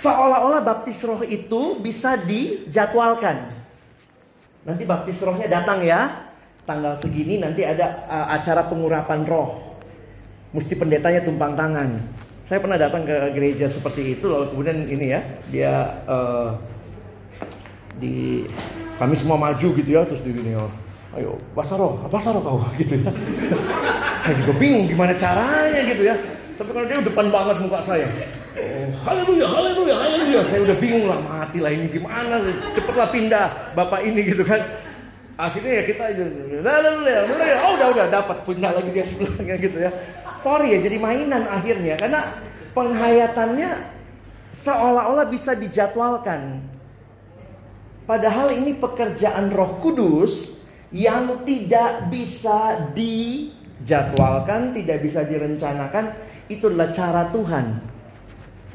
seolah-olah baptis roh itu bisa dijadwalkan. Nanti baptis rohnya datang ya, tanggal segini nanti ada uh, acara pengurapan roh, mesti pendetanya tumpang tangan. Saya pernah datang ke gereja seperti itu, lalu kemudian ini ya, dia uh, di... kami semua maju gitu ya, terus begini, oh, ayo bahasa roh, bahasa roh kau gitu ya. Saya juga bingung gimana caranya gitu ya. Tapi kalau dia depan banget muka saya, Oh, haleluya, haleluya, haleluya. Saya udah bingung lah, mati lah ini gimana, cepatlah pindah bapak ini gitu kan. Akhirnya ya kita aja, haleluya, haleluya. Oh, udah, udah dapat, pindah lagi dia sebelahnya gitu ya. Sorry ya, jadi mainan akhirnya, karena penghayatannya seolah-olah bisa dijadwalkan. Padahal ini pekerjaan Roh Kudus yang tidak bisa dijadwalkan, tidak bisa direncanakan. Itu adalah cara Tuhan.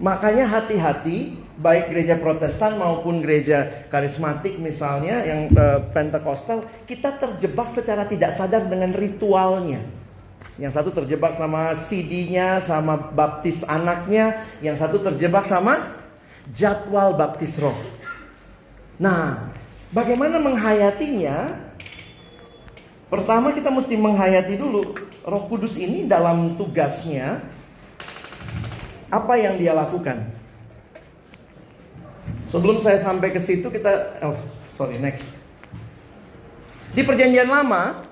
Makanya hati-hati, baik gereja Protestan maupun gereja karismatik misalnya yang uh, Pentekostal, kita terjebak secara tidak sadar dengan ritualnya. Yang satu terjebak sama C D-nya, sama baptis anaknya, yang satu terjebak sama jadwal baptis roh. Nah, bagaimana menghayatinya? Pertama kita mesti menghayati dulu Roh Kudus ini dalam tugasnya. Apa yang dia lakukan? Sebelum saya sampai ke situ kita, oh sorry next. Di Perjanjian Lama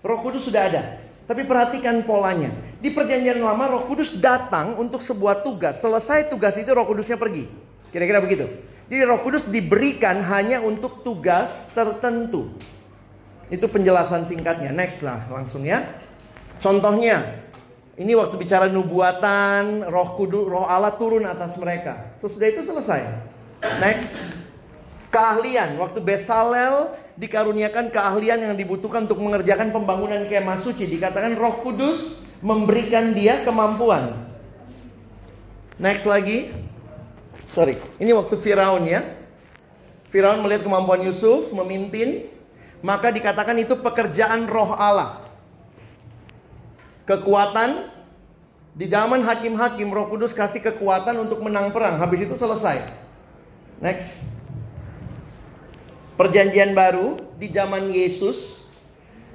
Roh Kudus sudah ada, tapi perhatikan polanya. Di Perjanjian Lama Roh Kudus datang untuk sebuah tugas. Selesai tugas itu Roh Kudusnya pergi. Kira-kira begitu. Jadi Roh Kudus diberikan hanya untuk tugas tertentu. Itu penjelasan singkatnya. Next lah langsung ya. Contohnya. Ini waktu bicara nubuatan, Roh Kudus, Roh Allah turun atas mereka. Sesudah itu selesai. Next. Keahlian. Waktu Besalel dikaruniakan keahlian yang dibutuhkan untuk mengerjakan pembangunan kemah suci. Dikatakan Roh Kudus memberikan dia kemampuan. Next lagi. Sorry. Ini waktu Firaun ya. Firaun melihat kemampuan Yusuf memimpin. Maka dikatakan itu pekerjaan Roh Allah. Kekuatan, di zaman hakim-hakim Roh Kudus kasih kekuatan untuk menang perang. Habis itu selesai. Next. Perjanjian Baru, di zaman Yesus,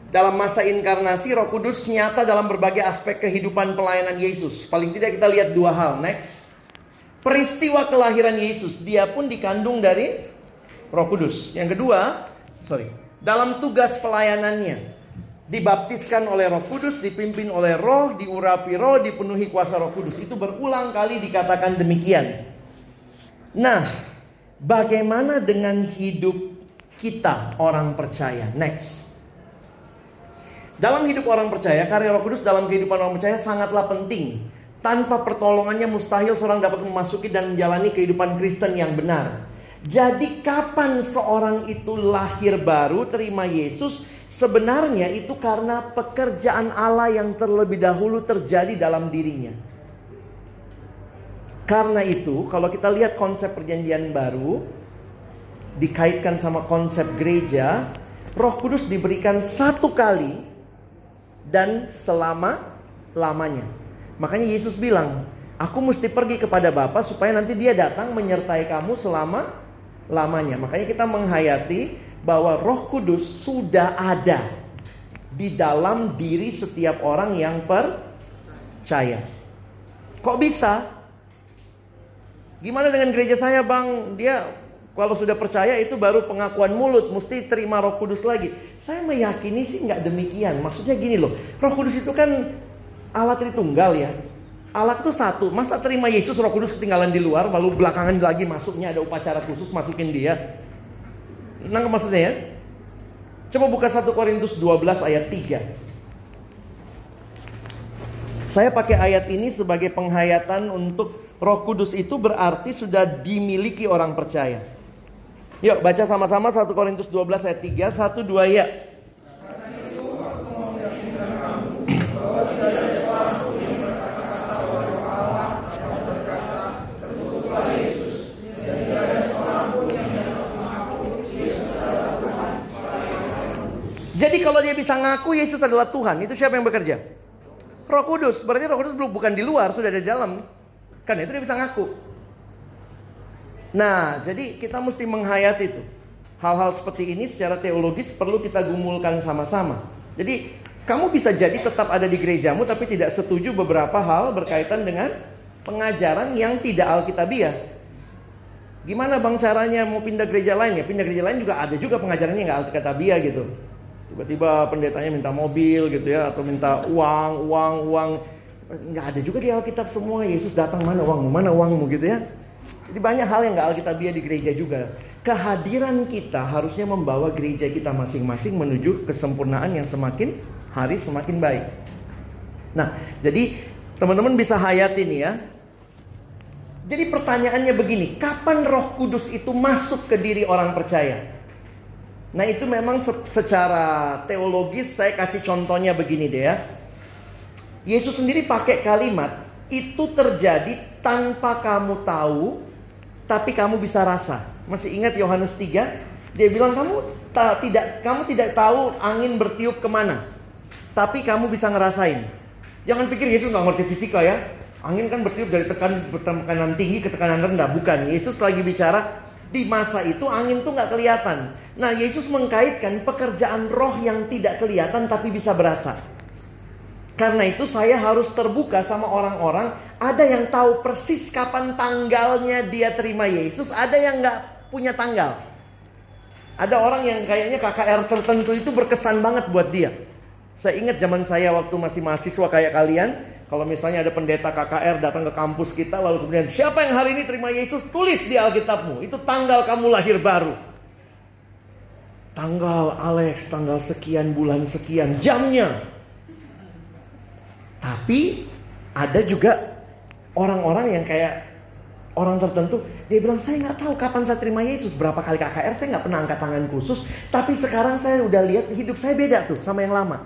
dalam masa inkarnasi Roh Kudus nyata dalam berbagai aspek kehidupan pelayanan Yesus. Paling tidak kita lihat dua hal. Next. Peristiwa kelahiran Yesus, dia pun dikandung dari Roh Kudus. Yang kedua, sorry, dalam tugas pelayanannya, dibaptiskan oleh Roh Kudus, dipimpin oleh Roh, diurapi Roh, dipenuhi kuasa Roh Kudus. Itu berulang kali dikatakan demikian. Nah, bagaimana dengan hidup kita orang percaya? Next. Dalam hidup orang percaya, karya Roh Kudus dalam kehidupan orang percaya sangatlah penting. Tanpa pertolongannya mustahil seorang dapat memasuki dan menjalani kehidupan Kristen yang benar. Jadi kapan seorang itu lahir baru, terima Yesus? Sebenarnya itu karena pekerjaan Allah yang terlebih dahulu terjadi dalam dirinya. Karena itu, kalau kita lihat konsep Perjanjian Baru dikaitkan sama konsep gereja, Roh Kudus diberikan satu kali dan selama-lamanya. Makanya Yesus bilang, aku mesti pergi kepada Bapa supaya nanti dia datang menyertai kamu selama-lamanya. Makanya kita menghayati bahwa Roh Kudus sudah ada di dalam diri setiap orang yang percaya. Kok bisa? Gimana dengan gereja saya, Bang? Dia kalau sudah percaya itu baru pengakuan mulut, mesti terima Roh Kudus lagi. Saya meyakini sih nggak demikian. Maksudnya gini loh, Roh Kudus itu kan Allah Tritunggal ya. Allah itu satu. Masa terima Yesus Roh Kudus ketinggalan di luar, lalu belakangan lagi masuknya ada upacara khusus masukin dia. Nangkep maksudnya ya? Coba buka satu Korintus dua belas ayat tiga. Saya pakai ayat ini sebagai penghayatan untuk Roh Kudus itu berarti sudah dimiliki orang percaya. Yuk baca sama-sama satu Korintus dua belas ayat tiga. satu, dua ya. Jadi kalau dia bisa ngaku Yesus adalah Tuhan, itu siapa yang bekerja? Roh Kudus. Berarti Roh Kudus bukan di luar, sudah ada di dalam. Karena itu dia bisa ngaku. Nah, jadi kita mesti menghayati itu. Hal-hal seperti ini secara teologis perlu kita gumulkan sama-sama. Jadi kamu bisa jadi tetap ada di gerejamu tapi tidak setuju beberapa hal berkaitan dengan pengajaran yang tidak alkitabiah. Gimana bang caranya mau pindah gereja lain ya? Pindah gereja lain juga ada juga pengajarannya nggak alkitabiah gitu. Tiba-tiba pendetanya minta mobil gitu ya, atau minta uang, uang, uang. nggak ada juga di Alkitab semua Yesus datang, mana uangmu, mana uangmu gitu ya. Jadi banyak hal yang nggak Alkitabiah di gereja juga. Kehadiran kita harusnya membawa gereja kita masing-masing menuju kesempurnaan yang semakin hari semakin baik. Nah, jadi teman-teman bisa hayati nih ya. Jadi pertanyaannya begini, kapan Roh Kudus itu masuk ke diri orang percaya? Nah, itu memang secara teologis saya kasih contohnya begini deh ya. Yesus sendiri pakai kalimat, itu terjadi tanpa kamu tahu, tapi kamu bisa rasa. Masih ingat Yohanes tiga? Dia bilang kamu ta- tidak kamu tidak tahu angin bertiup kemana, tapi kamu bisa ngerasain. Jangan pikir Yesus gak ngerti fisika ya. Angin kan bertiup dari tekan, tekanan tinggi ke tekanan rendah. Bukan, Yesus lagi bicara di masa itu angin tuh gak kelihatan. Nah, Yesus mengkaitkan pekerjaan roh yang tidak kelihatan tapi bisa berasa. Karena itu saya harus terbuka sama orang-orang. Ada yang tahu persis kapan tanggalnya dia terima Yesus, ada yang nggak punya tanggal. Ada orang yang kayaknya K K R tertentu itu berkesan banget buat dia. Saya ingat zaman saya waktu masih mahasiswa kayak kalian, kalau misalnya ada pendeta K K R datang ke kampus kita, lalu kemudian siapa yang hari ini terima Yesus, tulis di Alkitabmu, itu tanggal kamu lahir baru. Tanggal Alex, tanggal sekian, bulan sekian, jamnya. Tapi ada juga orang-orang yang kayak orang tertentu. Dia bilang saya gak tahu kapan saya terima Yesus. Berapa kali K K R saya gak pernah angkat tangan khusus. Tapi sekarang saya udah lihat hidup saya beda tuh sama yang lama.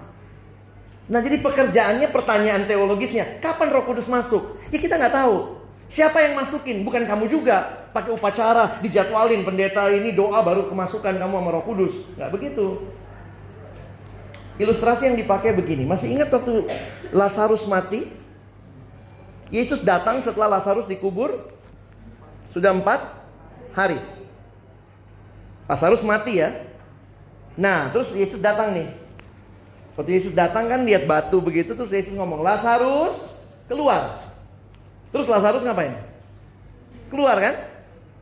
Nah, jadi pekerjaannya, pertanyaan teologisnya, kapan Roh Kudus masuk? Ya kita gak tahu. Siapa yang masukin? Bukan kamu juga. Pakai upacara, dijadwalin pendeta ini doa baru kemasukan kamu sama Roh Kudus. Gak begitu. Ilustrasi yang dipakai begini, masih ingat waktu Lazarus mati? Yesus datang setelah Lazarus dikubur, sudah empat hari. Lazarus mati ya. Nah, terus Yesus datang nih. Waktu Yesus datang kan lihat batu begitu, terus Yesus ngomong, Lazarus keluar. Terus Lazarus ngapain? Keluar kan?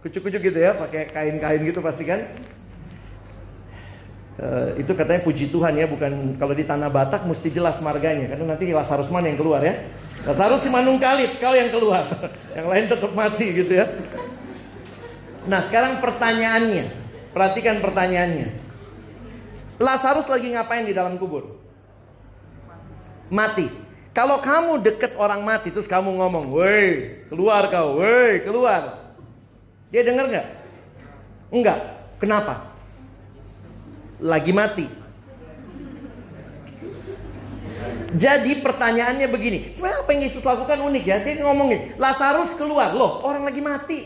Kucuk-kucuk gitu ya, pakai kain-kain gitu pasti kan. Uh, itu katanya puji Tuhan ya, bukan kalau di tanah Batak mesti jelas marganya, karena nanti Lazarus mana yang keluar ya? Lazarus si Manung Kalit, kau yang keluar, yang lain tetap mati gitu ya. Nah, sekarang pertanyaannya, perhatikan pertanyaannya. Lazarus lagi ngapain di dalam kubur? Mati. Kalau kamu deket orang mati terus kamu ngomong, "Woi, keluar kau, woi, keluar." Dia dengar nggak? Enggak. Kenapa? Lagi mati. Jadi pertanyaannya begini, sebenarnya apa yang Yesus lakukan unik ya. Dia ngomongin Lazarus keluar, loh orang lagi mati.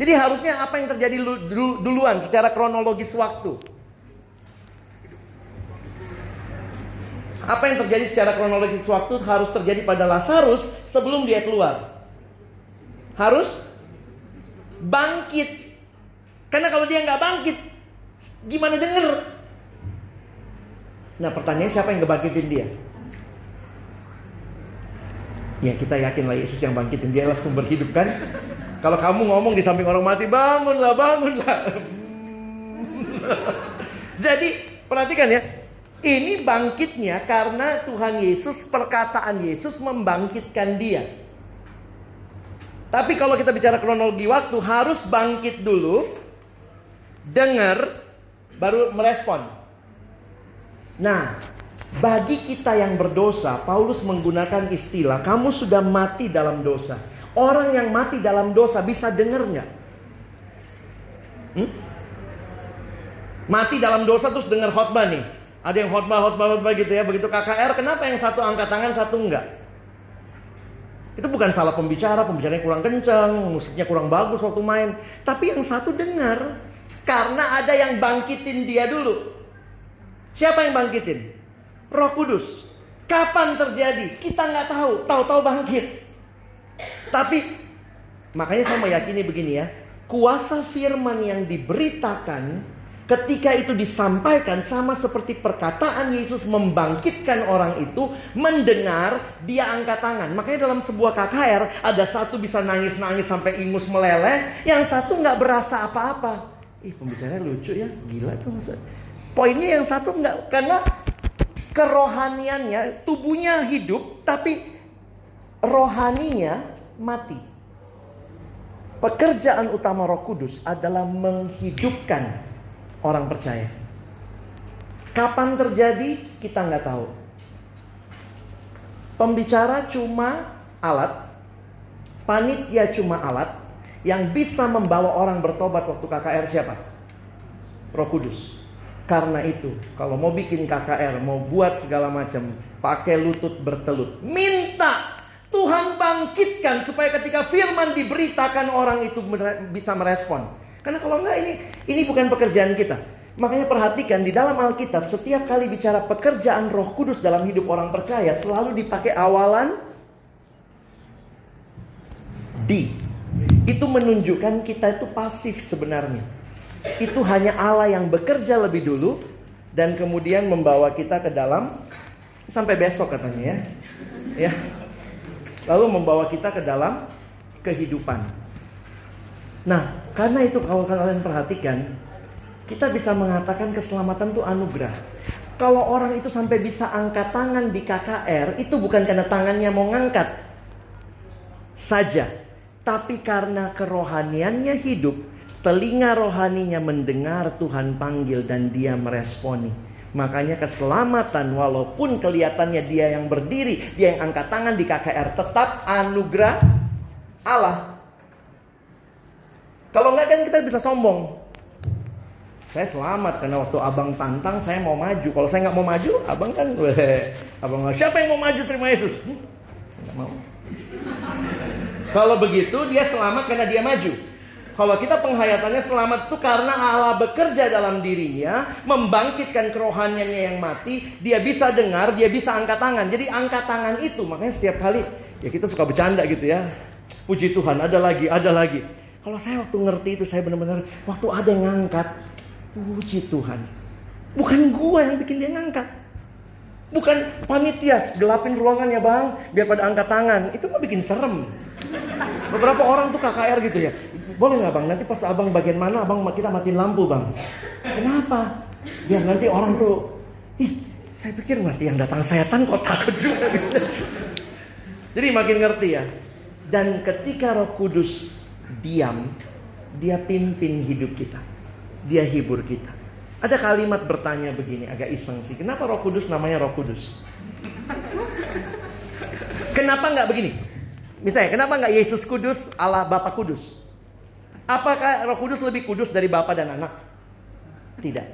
Jadi harusnya apa yang terjadi duluan secara kronologis waktu? Apa yang terjadi secara kronologis waktu harus terjadi pada Lazarus sebelum dia keluar. Harus bangkit. Karena kalau dia nggak bangkit, gimana denger? Nah, pertanyaan siapa yang ngebangkitin dia? Ya kita yakinlah Yesus yang bangkitin dia, lah sumber hidup kan. Kalau kamu ngomong di samping orang mati, bangunlah, bangunlah. Jadi perhatikan ya, ini bangkitnya karena Tuhan Yesus, perkataan Yesus membangkitkan dia. Tapi kalau kita bicara kronologi waktu, harus bangkit dulu, dengar, baru merespon. Nah, bagi kita yang berdosa, Paulus menggunakan istilah kamu sudah mati dalam dosa. Orang yang mati dalam dosa bisa dengar nggak? Hmm? Mati dalam dosa terus dengar khotbah nih. Ada yang khotbah, khotbah, khotbah gitu ya. Begitu K K R, kenapa yang satu angkat tangan, satu enggak? Itu bukan salah pembicara, pembicaranya kurang kencang, musiknya kurang bagus waktu main. Tapi yang satu dengar. Karena ada yang bangkitin dia dulu. Siapa yang bangkitin? Roh Kudus. Kapan terjadi? Kita nggak tahu. Tahu-tahu bangkit. Tapi makanya saya meyakini begini ya. Kuasa firman yang diberitakan ketika itu disampaikan sama seperti perkataan Yesus membangkitkan orang itu, mendengar, dia angkat tangan. Makanya dalam sebuah K K R ada satu bisa nangis-nangis sampai ingus meleleh, yang satu nggak berasa apa-apa. Ih, pembicaranya lucu ya, gila tuh masa. Poinnya yang satu enggak, karena kerohaniannya, tubuhnya hidup, tapi rohaninya mati. Pekerjaan utama Roh Kudus adalah menghidupkan orang percaya. Kapan terjadi, kita nggak tahu. Pembicara cuma alat, panitia cuma alat, yang bisa membawa orang bertobat waktu K K R siapa? Roh Kudus. Karena itu, kalau mau bikin K K R, mau buat segala macam, pakai lutut bertelut. Minta Tuhan bangkitkan supaya ketika firman diberitakan orang itu bisa merespon. Karena kalau enggak, ini ini bukan pekerjaan kita. Makanya perhatikan di dalam Alkitab, setiap kali bicara pekerjaan Roh Kudus dalam hidup orang percaya, selalu dipakai awalan di. Itu menunjukkan kita itu pasif sebenarnya. Itu hanya Allah yang bekerja lebih dulu dan kemudian membawa kita ke dalam sampai besok katanya ya. Ya. Lalu membawa kita ke dalam kehidupan. Nah, karena itu kalau kalian perhatikan, kita bisa mengatakan keselamatan itu anugerah. Kalau orang itu sampai bisa angkat tangan di K K R, itu bukan karena tangannya mau ngangkat saja, tapi karena kerohaniannya hidup. Telinga rohaninya mendengar Tuhan panggil dan dia meresponi. Makanya keselamatan walaupun kelihatannya dia yang berdiri, dia yang angkat tangan di K K R, tetap anugerah Allah. Kalau enggak kan kita bisa sombong. Saya selamat karena waktu abang tantang saya mau maju. Kalau saya nggak mau maju, abang kan weh, abang siapa yang mau maju terima Yesus? Hmm, nggak mau. Kalau begitu dia selamat karena dia maju. Kalau kita penghayatannya selamat itu karena Allah bekerja dalam dirinya, membangkitkan kerohaniannya yang mati, dia bisa dengar, dia bisa angkat tangan. Jadi angkat tangan itu, makanya setiap kali ya kita suka bercanda gitu ya. Puji Tuhan, ada lagi, ada lagi. Kalau saya waktu ngerti itu, saya benar-benar waktu ada yang ngangkat, puji Tuhan. Bukan gua yang bikin dia ngangkat. Bukan panitia, gelapin ruangannya bang, biar pada angkat tangan. Itu mah bikin serem. Beberapa orang tuh K K R gitu ya. Boleh nggak bang, nanti pas abang bagian mana abang kita matiin lampu bang? Kenapa? Biar nanti orang tuh, ih saya pikir nanti yang datang setan kok takut juga. Jadi makin ngerti ya. Dan ketika Roh Kudus diam, dia pimpin hidup kita, dia hibur kita. Ada kalimat bertanya begini, agak iseng sih. Kenapa Roh Kudus namanya Roh Kudus? Kenapa nggak begini? Misalnya, kenapa nggak Yesus Kudus, Allah Bapa Kudus? Apakah Roh Kudus lebih kudus dari Bapa dan Anak? Tidak.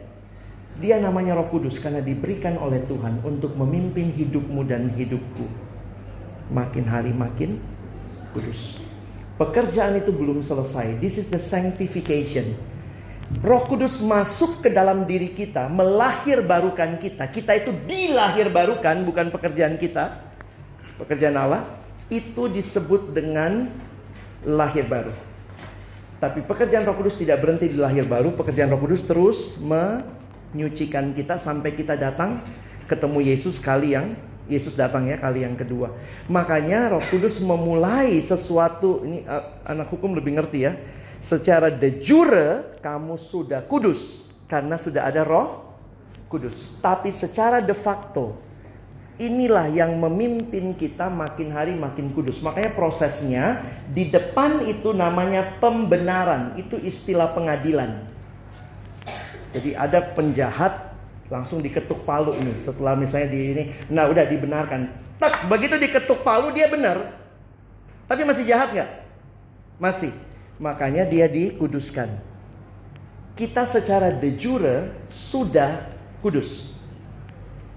Dia namanya Roh Kudus karena diberikan oleh Tuhan untuk memimpin hidupmu dan hidupku. Makin hari makin kudus. Pekerjaan itu belum selesai. This is the sanctification. Roh Kudus masuk ke dalam diri kita, melahir barukan kita. Kita itu dilahir barukan, bukan pekerjaan kita. Pekerjaan Allah itu disebut dengan lahir baru. Tapi pekerjaan Roh Kudus tidak berhenti di lahir baru. Pekerjaan Roh Kudus terus menyucikan kita sampai kita datang ketemu Yesus kali yang Yesus datang ya kali yang kedua. Makanya Roh Kudus memulai sesuatu. Ini anak hukum lebih ngerti ya. Secara de jure kamu sudah kudus karena sudah ada Roh Kudus. Tapi secara de facto inilah yang memimpin kita makin hari makin kudus. Makanya prosesnya di depan itu namanya pembenaran. Itu istilah pengadilan. Jadi ada penjahat langsung diketuk palu nih. Setelah misalnya di ini, nah udah dibenarkan. Tak, begitu diketuk palu dia benar. Tapi masih jahat gak? Masih. Makanya dia dikuduskan. Kita secara de jure sudah kudus.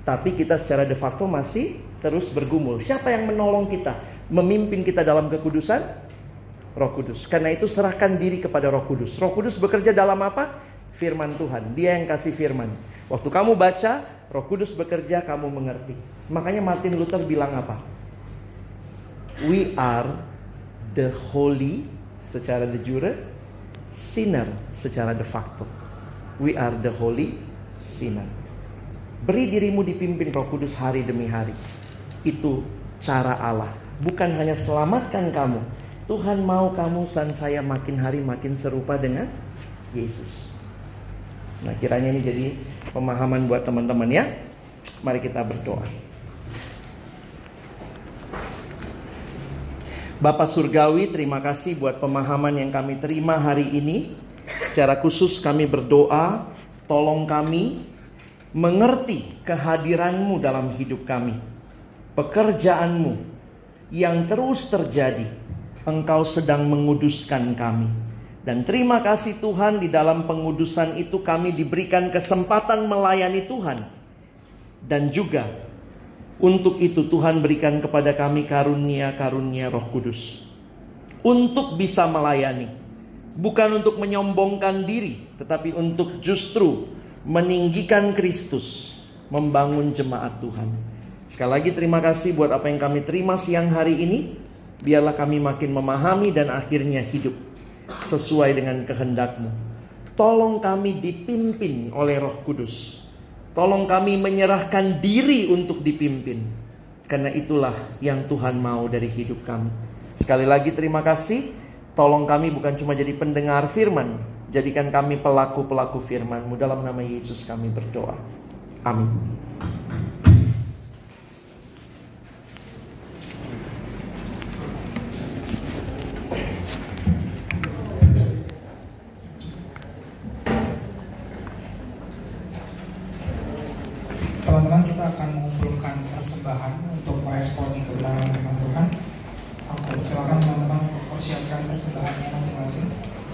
Tapi kita secara de facto masih terus bergumul. Siapa yang menolong kita? Memimpin kita dalam kekudusan? Roh Kudus. Karena itu serahkan diri kepada Roh Kudus. Roh Kudus bekerja dalam apa? Firman Tuhan. Dia yang kasih firman. Waktu kamu baca, Roh Kudus bekerja, kamu mengerti. Makanya Martin Luther bilang apa? We are the holy secara de jure, sinner secara de facto. We are the holy sinner. Beri dirimu dipimpin Roh Kudus hari demi hari. Itu cara Allah. Bukan hanya selamatkan kamu. Tuhan mau kamu dan saya makin hari makin serupa dengan Yesus. Nah kiranya ini jadi pemahaman buat teman-teman ya. Mari kita berdoa. Bapa Surgawi, terima kasih buat pemahaman yang kami terima hari ini. Secara khusus kami berdoa, tolong kami mengerti kehadiran-Mu dalam hidup kami. Pekerjaan-Mu yang terus terjadi, Engkau sedang menguduskan kami. Dan terima kasih Tuhan, di dalam pengudusan itu kami diberikan kesempatan melayani Tuhan. Dan juga untuk itu Tuhan berikan kepada kami karunia-karunia Roh Kudus untuk bisa melayani, bukan untuk menyombongkan diri, tetapi untuk justru meninggikan Kristus, membangun jemaat Tuhan. Sekali lagi terima kasih buat apa yang kami terima siang hari ini. Biarlah kami makin memahami dan akhirnya hidup sesuai dengan kehendak-Mu. Tolong kami dipimpin oleh Roh Kudus. Tolong kami menyerahkan diri untuk dipimpin. Karena itulah yang Tuhan mau dari hidup kami. Sekali lagi terima kasih. Tolong kami bukan cuma jadi pendengar firman. Jadikan kami pelaku-pelaku firman-Mu. Dalam nama Yesus kami berdoa. Amin. Teman-teman, kita akan mengumpulkan persembahan untuk meresponi kebenaran firman Tuhan. Silakan teman-teman untuk persiapkan persembahannya masing-masing.